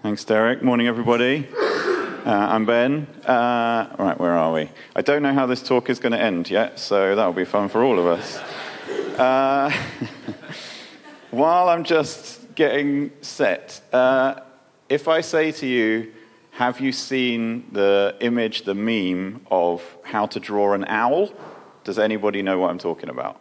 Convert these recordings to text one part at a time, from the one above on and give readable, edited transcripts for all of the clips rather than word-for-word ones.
Thanks, Derek. Morning, everybody. I'm Ben. Right, where are we? I don't know how this talk is going to end yet, so that'll be fun for all of us. While I'm just getting set, if I say to you, have you seen the image, the meme of how to draw an owl? Does anybody know what I'm talking about?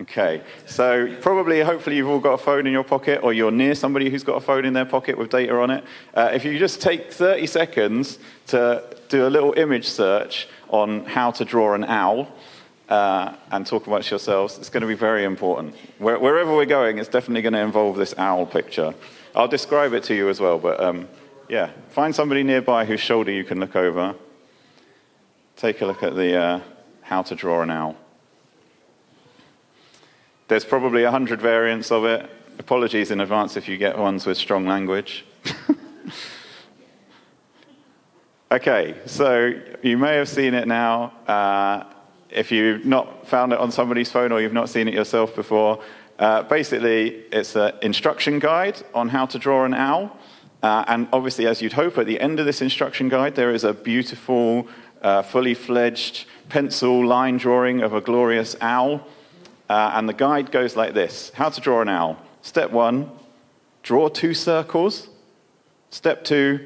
Okay, so probably, hopefully you've all got a phone in your pocket, or you're near somebody who's got a phone in their pocket with data on it. If you just take 30 seconds to do a little image search on how to draw an owl and talk amongst yourselves, it's going to be very important. Wherever we're going, it's definitely going to involve this owl picture. I'll describe it to you as well, but yeah, find somebody nearby whose shoulder you can look over. Take a look at the how to draw an owl. There's probably 100 variants of it. Apologies in advance if you get ones with strong language. Okay, so you may have seen it now. If you've not found it on somebody's phone or you've not seen it yourself before, basically it's an instruction guide on how to draw an owl. And obviously, as you'd hope, at the end of this instruction guide, there is a beautiful, fully fledged pencil line drawing of a glorious owl. And the guide goes like this. How to draw an owl. Step 1, draw 2 circles. Step 2,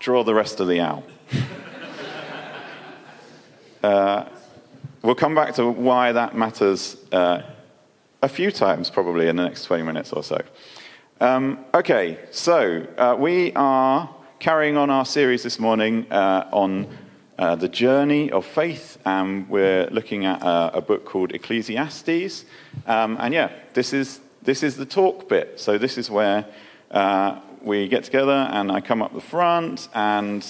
draw the rest of the owl. We'll come back to why that matters a few times, probably, in the next 20 minutes or so. Okay, so we are carrying on our series this morning on the journey of faith, and we're looking at a book called Ecclesiastes. And yeah, this is the talk bit. So this is where we get together, and I come up the front, and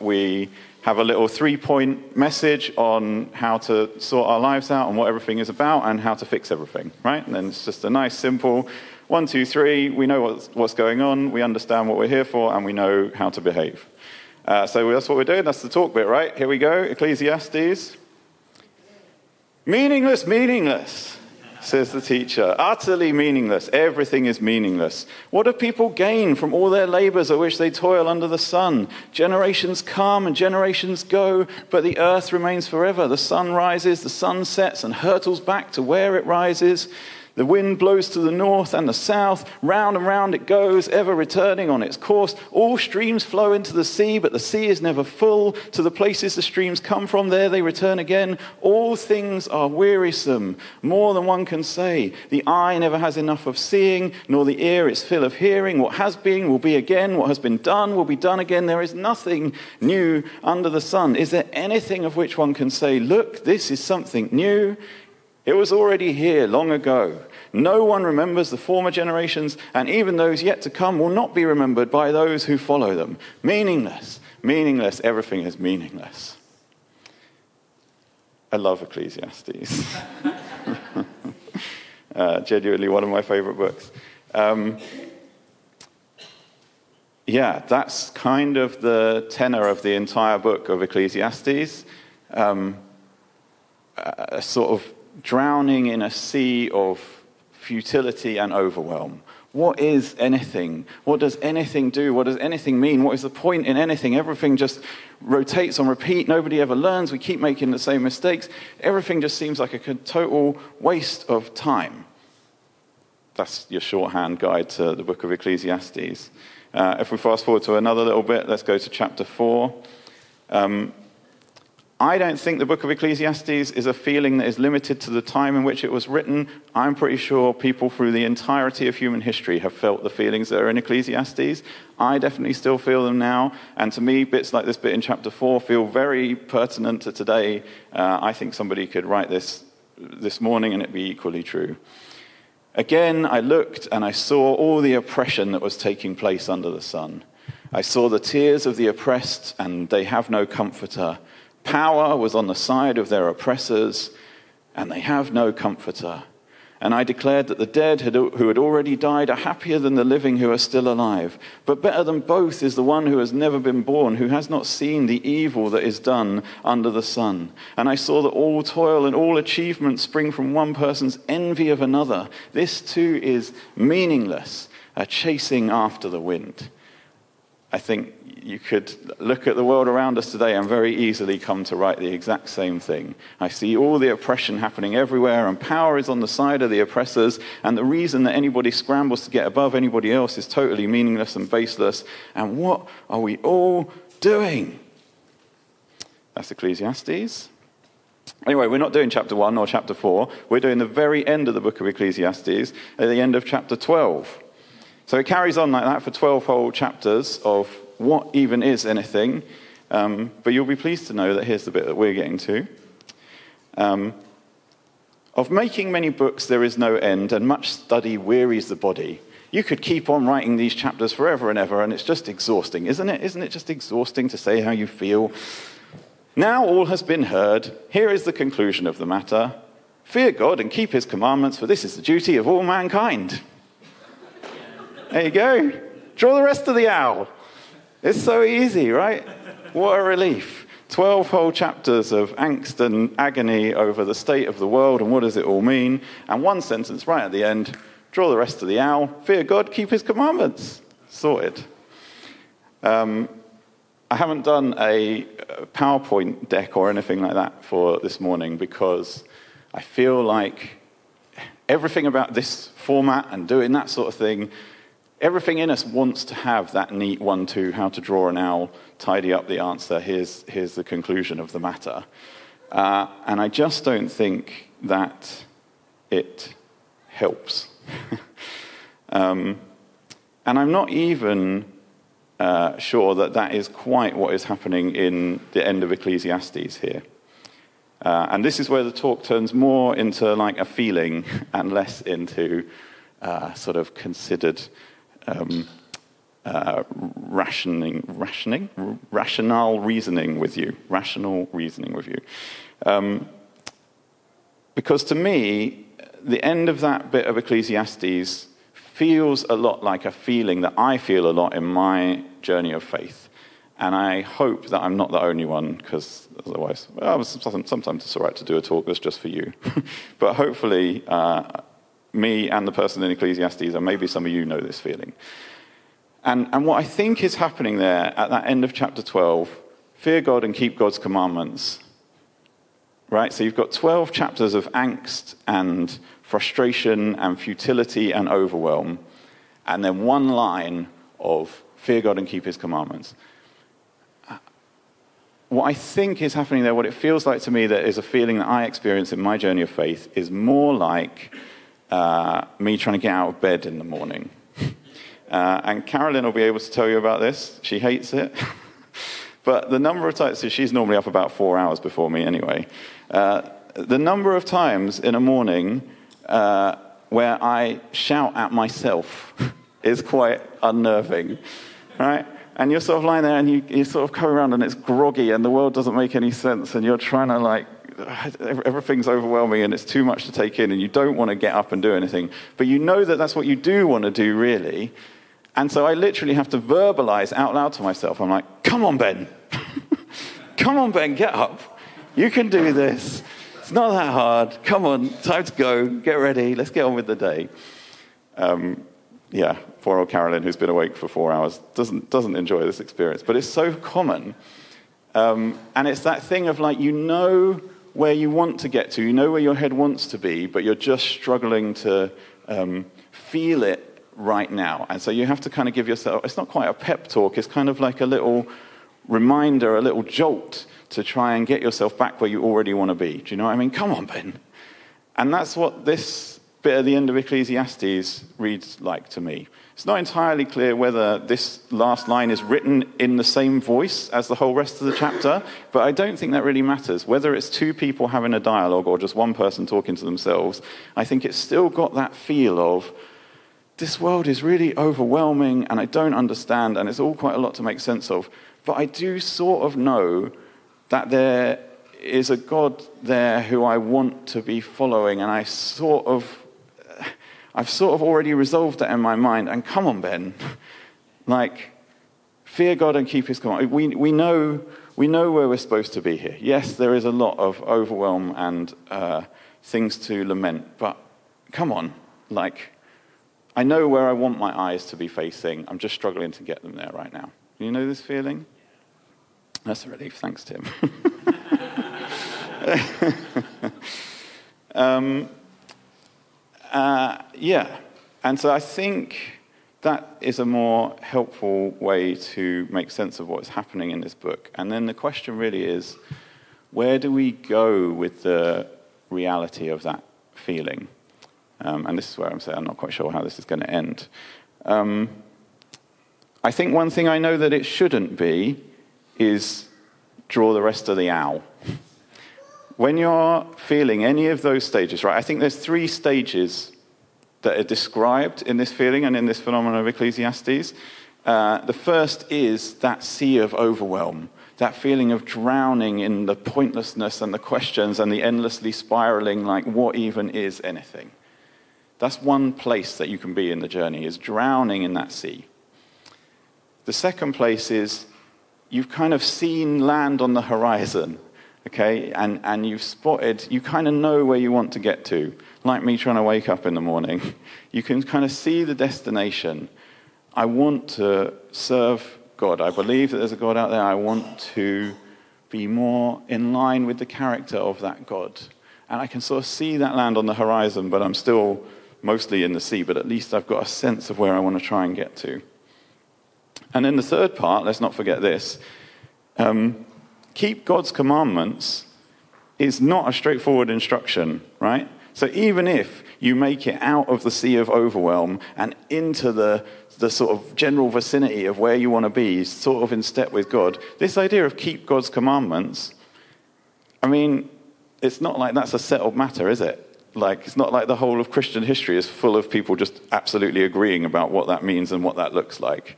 we have a little 3-point message on how to sort our lives out, and what everything is about, and how to fix everything. Right? And then it's just a nice, simple 1, 2, 3. We know what's going on. We understand what we're here for, and we know how to behave. So that's what we're doing. That's the talk bit, right? Here we go. Ecclesiastes. Meaningless, meaningless, says the teacher. Utterly meaningless. Everything is meaningless. What do people gain from all their labors at which they toil under the sun? Generations come and generations go, but the earth remains forever. The sun rises, the sun sets, and hurtles back to where it rises. The wind blows to the north and the south. Round and round it goes, ever returning on its course. All streams flow into the sea, but the sea is never full. To the places the streams come from, there they return again. All things are wearisome, more than one can say. The eye never has enough of seeing, nor the ear is full of hearing. What has been will be again. What has been done will be done again. There is nothing new under the sun. Is there anything of which one can say, look, this is something new? It was already here long ago. No one remembers the former generations, and even those yet to come will not be remembered by those who follow them. Meaningless, meaningless, everything is meaningless. I love Ecclesiastes. Genuinely one of my favorite books. Yeah, that's kind of the tenor of the entire book of Ecclesiastes. A sort of drowning in a sea of futility and overwhelm. What is anything? What does anything do? What does anything mean? What is the point in anything? Everything just rotates on repeat. Nobody ever learns. We keep making the same mistakes. Everything just seems like a total waste of time. That's your shorthand guide to the book of Ecclesiastes. If we fast forward to another little bit, let's go to chapter 4. I don't think the book of Ecclesiastes is a feeling that is limited to the time in which it was written. I'm pretty sure people through the entirety of human history have felt the feelings that are in Ecclesiastes. I definitely still feel them now. And to me, bits like this bit in chapter 4 feel very pertinent to today. I think somebody could write this morning and it'd be equally true. Again, I looked and I saw all the oppression that was taking place under the sun. I saw the tears of the oppressed, and they have no comforter. Power was on the side of their oppressors, and they have no comforter. And I declared that the dead who had already died are happier than the living who are still alive. But better than both is the one who has never been born, who has not seen the evil that is done under the sun. And I saw that all toil and all achievement spring from one person's envy of another. This too is meaningless, a chasing after the wind. I think you could look at the world around us today and very easily come to write the exact same thing. I see all the oppression happening everywhere, and power is on the side of the oppressors, and the reason that anybody scrambles to get above anybody else is totally meaningless and baseless. And what are we all doing? That's Ecclesiastes. Anyway, we're not doing chapter 1 or chapter 4. We're doing the very end of the book of Ecclesiastes, at the end of chapter 12. So it carries on like that for 12 whole chapters of what even is anything, but you'll be pleased to know that here's the bit that we're getting to. Of making many books there is no end, and much study wearies the body. You could keep on writing these chapters forever and ever, and it's just exhausting, isn't it? Isn't it just exhausting to say how you feel? Now all has been heard. Here is the conclusion of the matter. Fear God and keep his commandments, for this is the duty of all mankind. There you go. Draw the rest of the owl. It's so easy, right? What a relief. 12 whole chapters of angst and agony over the state of the world and what does it all mean. And one sentence right at the end, draw the rest of the owl, fear God, keep his commandments. Sorted. I haven't done a PowerPoint deck or anything like that for this morning because I feel like everything about this format and doing that sort of thing, everything in us wants to have that neat 1-2, how to draw an owl, tidy up the answer, here's the conclusion of the matter. And I just don't think that it helps. And I'm not even sure that that is quite what is happening in the end of Ecclesiastes here. And this is where the talk turns more into like a feeling and less into sort of considered rational reasoning with you. Because to me, the end of that bit of Ecclesiastes feels a lot like a feeling that I feel a lot in my journey of faith. And I hope that I'm not the only one, because otherwise, well, sometimes it's all right to do a talk that's just for you. But hopefully, me and the person in Ecclesiastes, and maybe some of you know this feeling. And what I think is happening there at that end of chapter 12, fear God and keep God's commandments. Right? So you've got 12 chapters of angst and frustration and futility and overwhelm, and then one line of fear God and keep his commandments. What I think is happening there, what it feels like to me that is a feeling that I experience in my journey of faith, is more like me trying to get out of bed in the morning. And Carolyn will be able to tell you about this. She hates it. But the number of times, so she's normally up about 4 hours before me anyway. The number of times in a morning where I shout at myself is quite unnerving, right? And you're sort of lying there and you sort of come around and it's groggy and the world doesn't make any sense and you're trying to like, everything's overwhelming and it's too much to take in and you don't want to get up and do anything. But you know that that's what you do want to do, really. And so I literally have to verbalize out loud to myself. I'm like, come on, Ben. Come on, Ben, get up. You can do this. It's not that hard. Come on, time to go. Get ready. Let's get on with the day. Yeah, poor old Carolyn, who's been awake for 4 hours, doesn't enjoy this experience. But it's so common. And it's that thing of like, you know where you want to get to, you know where your head wants to be, but you're just struggling to feel it right now. And so you have to kind of give yourself, it's not quite a pep talk, it's kind of like a little reminder, a little jolt to try and get yourself back where you already want to be. Do you know what I mean? Come on, Ben. And that's what this bit at the end of Ecclesiastes reads like to me. It's not entirely clear whether this last line is written in the same voice as the whole rest of the chapter, but I don't think that really matters. Whether it's two people having a dialogue or just one person talking to themselves, I think it's still got that feel of, this world is really overwhelming and I don't understand and it's all quite a lot to make sense of, but I do sort of know that there is a God there who I want to be following and I've sort of already resolved that in my mind. And come on, Ben, like, fear God and keep his commandments. We know where we're supposed to be here. Yes, there is a lot of overwhelm and things to lament, but come on, like, I know where I want my eyes to be facing. I'm just struggling to get them there right now. You know this feeling? That's a relief. Thanks, Tim. Yeah. And so I think that is a more helpful way to make sense of what's happening in this book. And then the question really is, where do we go with the reality of that feeling? And this is where I'm saying I'm not quite sure how this is going to end. I think one thing I know that it shouldn't be is draw the rest of the owl. When you're feeling any of those stages, right, I think there's three stages that are described in this feeling and in this phenomenon of Ecclesiastes. The first is that sea of overwhelm, that feeling of drowning in the pointlessness and the questions and the endlessly spiraling, like what even is anything? That's one place that you can be in the journey, is drowning in that sea. The second place is you've kind of seen land on the horizon, okay? And you've spotted, you kind of know where you want to get to. Like me trying to wake up in the morning. You can kind of see the destination. I want to serve God. I believe that there's a God out there. I want to be more in line with the character of that God. And I can sort of see that land on the horizon, but I'm still mostly in the sea, but at least I've got a sense of where I want to try and get to. And then the third part, let's not forget this, keep God's commandments is not a straightforward instruction, right? So even if you make it out of the sea of overwhelm and into the sort of general vicinity of where you want to be, sort of in step with God, this idea of keep God's commandments, I mean, it's not like that's a settled matter, is it? Like, it's not like the whole of Christian history is full of people just absolutely agreeing about what that means and what that looks like.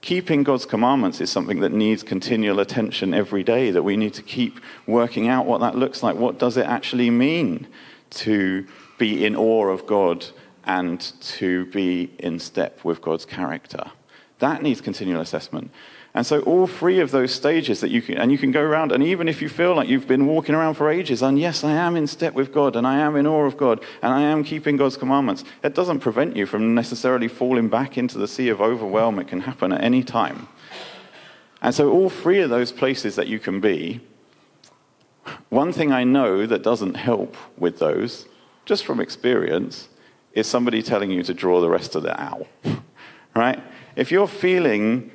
Keeping God's commandments is something that needs continual attention every day, that we need to keep working out what that looks like. What does it actually mean to be in awe of God and to be in step with God's character? That needs continual assessment. And so all three of those stages that you can go around, and even if you feel like you've been walking around for ages, and yes, I am in step with God, and I am in awe of God, and I am keeping God's commandments, it doesn't prevent you from necessarily falling back into the sea of overwhelm. It can happen at any time. And so all three of those places that you can be, one thing I know that doesn't help with those, just from experience, is somebody telling you to draw the rest of the owl, right? If you're feeling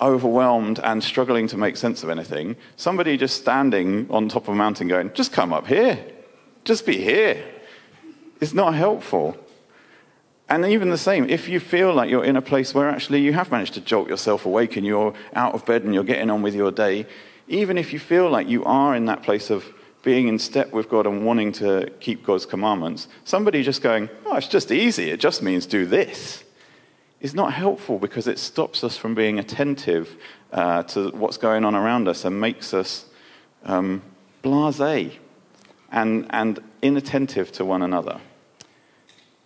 overwhelmed and struggling to make sense of anything, somebody just standing on top of a mountain going, just come up here, just be here, it's not helpful. And even the same, if you feel like you're in a place where actually you have managed to jolt yourself awake and you're out of bed and you're getting on with your day, even if you feel like you are in that place of being in step with God and wanting to keep God's commandments, somebody just going, oh, it's just easy, it just means do this, is not helpful, because it stops us from being attentive to what's going on around us and makes us blasé and inattentive to one another.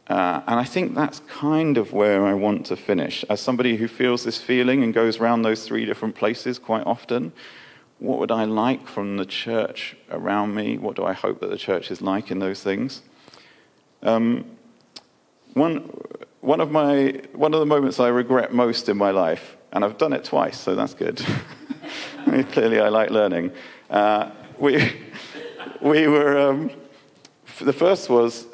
And I think that's kind of where I want to finish. As somebody who feels this feeling and goes around those three different places quite often, what would I like from the church around me? What do I hope that the church is like in those things? One of the moments I regret most in my life, and I've done it twice, so that's good. Clearly, I like learning. We were... The first was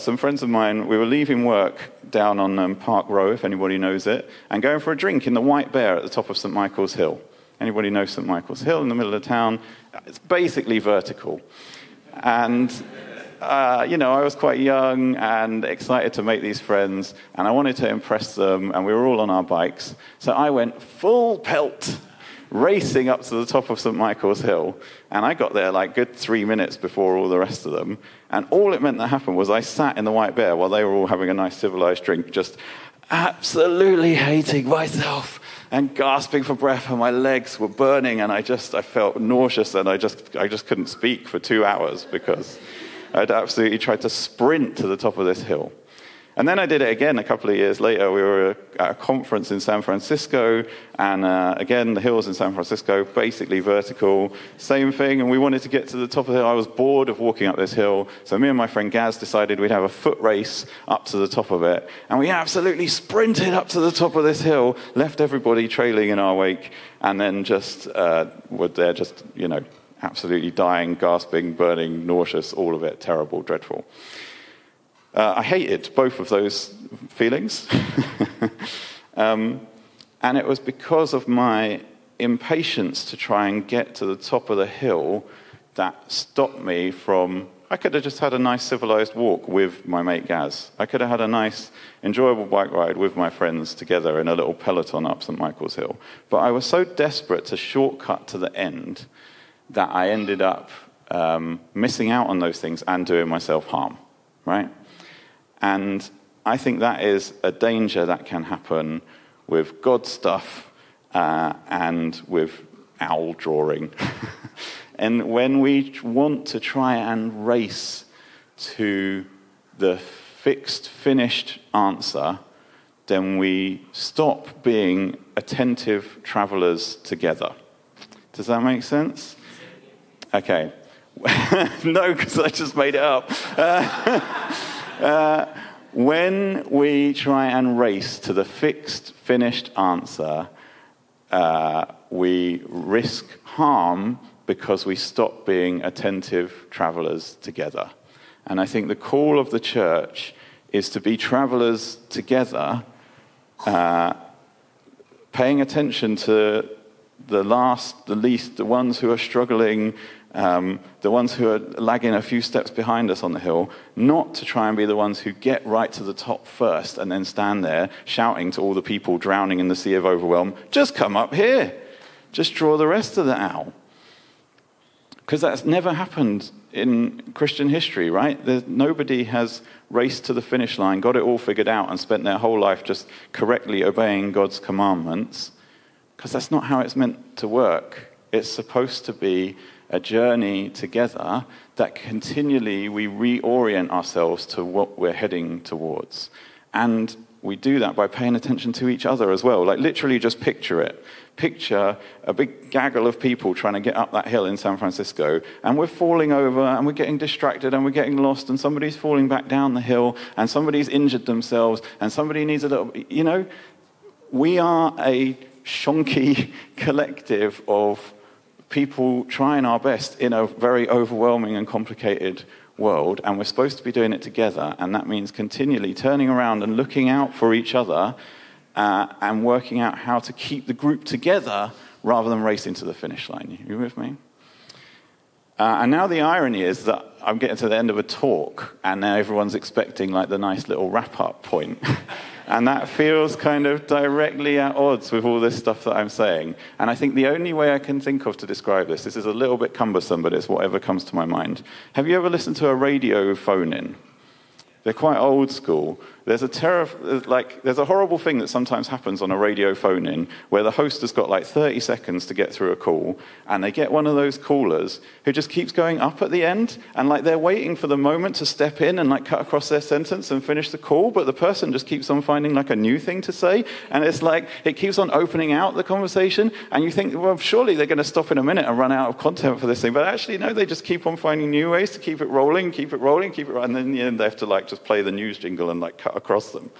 some friends of mine, we were leaving work down on Park Row, if anybody knows it, and going for a drink in the White Bear at the top of St Michael's Hill. Anybody knows St Michael's Hill in the middle of the town? It's basically vertical. And, you know, I was quite young and excited to make these friends, and I wanted to impress them, and we were all on our bikes. So I went full pelt, racing up to the top of St Michael's Hill, and I got there like good 3 minutes before all the rest of them, and all it meant that happened was I sat in the White Bear while they were all having a nice civilized drink, just absolutely hating myself and gasping for breath, and my legs were burning, and I felt nauseous, and I just couldn't speak for 2 hours because I'd absolutely tried to sprint to the top of this hill. And then I did it again a couple of years later. We were at a conference in San Francisco, and again, the hills in San Francisco, basically vertical, same thing, and we wanted to get to the top of the hill. I was bored of walking up this hill, so me and my friend Gaz decided we'd have a foot race up to the top of it, and we absolutely sprinted up to the top of this hill, left everybody trailing in our wake, and then just were there just, you know, absolutely dying, gasping, burning, nauseous, all of it, terrible, dreadful. I hated both of those feelings. And it was because of my impatience to try and get to the top of the hill that stopped me from... I could have just had a nice civilized walk with my mate Gaz. I could have had a nice enjoyable bike ride with my friends together in a little peloton up St Michael's Hill. But I was so desperate to shortcut to the end that I ended up missing out on those things and doing myself harm, right? And I think that is a danger that can happen with God stuff and with owl drawing. And when we want to try and race to the fixed, finished answer, then we stop being attentive travelers together. Does that make sense? Okay. No, because I just made it up. When we try and race to the fixed, finished answer, we risk harm because we stop being attentive travelers together. And I think the call of the church is to be travelers together, paying attention to the last, the least, the ones who are struggling, the ones who are lagging a few steps behind us on the hill, not to try and be the ones who get right to the top first and then stand there shouting to all the people drowning in the sea of overwhelm, just come up here, just draw the rest of the owl. Because that's never happened in Christian history, right? Nobody has raced to the finish line, got it all figured out, and spent their whole life just correctly obeying God's commandments, because that's not how it's meant to work. It's supposed to be a journey together that continually we reorient ourselves to what we're heading towards. And we do that by paying attention to each other as well. Like, literally just picture it. Picture a big gaggle of people trying to get up that hill in San Francisco, and we're falling over, and we're getting distracted, and we're getting lost, and somebody's falling back down the hill, and somebody's injured themselves, and somebody needs a little... You know, we are a shonky collective of people trying our best in a very overwhelming and complicated world, and we're supposed to be doing it together, and that means continually turning around and looking out for each other and working out how to keep the group together rather than racing to the finish line. You with me? And now the irony is that I'm getting to the end of a talk, and now everyone's expecting like the nice little wrap-up point. And that feels kind of directly at odds with all this stuff that I'm saying. And I think the only way I can think of to describe this is a little bit cumbersome, but it's whatever comes to my mind. Have you ever listened to a radio phone-in? They're quite old school. There's a horrible thing that sometimes happens on a radio phone-in where the host has got like 30 seconds to get through a call, and they get one of those callers who just keeps going up at the end, and like they're waiting for the moment to step in and like cut across their sentence and finish the call, but the person just keeps on finding like a new thing to say, and it's like it keeps on opening out the conversation, and you think, well, surely they're going to stop in a minute and run out of content for this thing, but actually no, they just keep on finding new ways to keep it rolling, and then in the end they have to like just play the news jingle and like cut across them.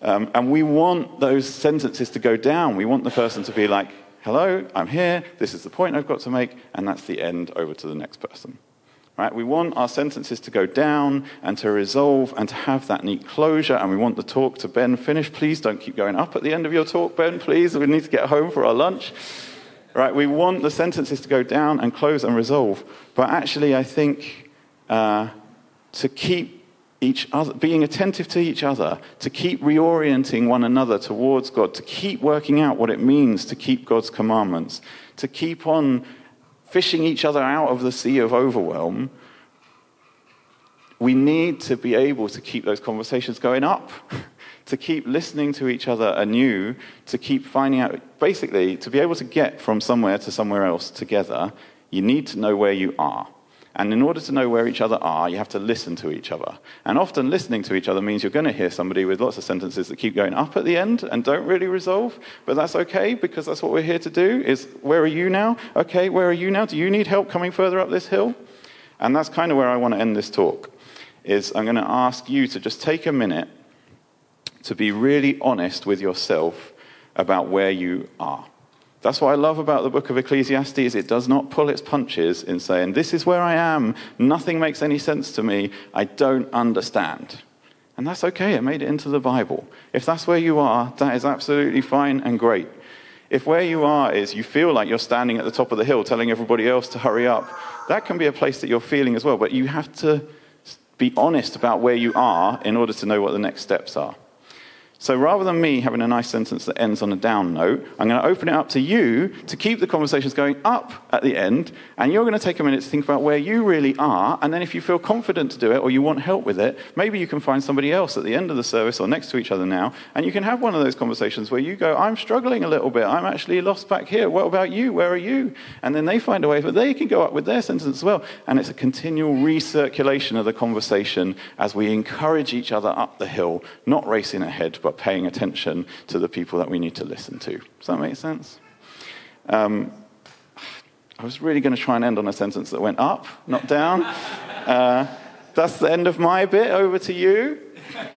And we want those sentences to go down. We want the person to be like, hello, I'm here, this is the point I've got to make, and that's the end, over to the next person. Right? We want our sentences to go down and to resolve and to have that neat closure, and we want the talk to, Ben, finish, please don't keep going up at the end of your talk, Ben, please, we need to get home for our lunch. Right? We want the sentences to go down and close and resolve. But actually, I think to keep each other, being attentive to each other, to keep reorienting one another towards God, to keep working out what it means to keep God's commandments, to keep on fishing each other out of the sea of overwhelm, we need to be able to keep those conversations going up, to keep listening to each other anew, to keep finding out, basically, to be able to get from somewhere to somewhere else together, you need to know where you are. And in order to know where each other are, you have to listen to each other. And often listening to each other means you're going to hear somebody with lots of sentences that keep going up at the end and don't really resolve, but that's okay, because that's what we're here to do, is where are you now? Okay, where are you now? Do you need help coming further up this hill? And that's kind of where I want to end this talk, is I'm going to ask you to just take a minute to be really honest with yourself about where you are. That's what I love about the book of Ecclesiastes. It does not pull its punches in saying, this is where I am, nothing makes any sense to me, I don't understand. And that's okay, it made it into the Bible. If that's where you are, that is absolutely fine and great. If where you are is you feel like you're standing at the top of the hill telling everybody else to hurry up, that can be a place that you're feeling as well, but you have to be honest about where you are in order to know what the next steps are. So rather than me having a nice sentence that ends on a down note, I'm going to open it up to you to keep the conversations going up at the end, and you're going to take a minute to think about where you really are, and then if you feel confident to do it or you want help with it, maybe you can find somebody else at the end of the service or next to each other now, and you can have one of those conversations where you go, I'm struggling a little bit, I'm actually lost back here, what about you, where are you? And then they find a way, but they can go up with their sentence as well, and it's a continual recirculation of the conversation as we encourage each other up the hill, not racing ahead, but paying attention to the people that we need to listen to. Does that make sense? I was really going to try and end on a sentence that went up, not down. That's the end of my bit. Over to you.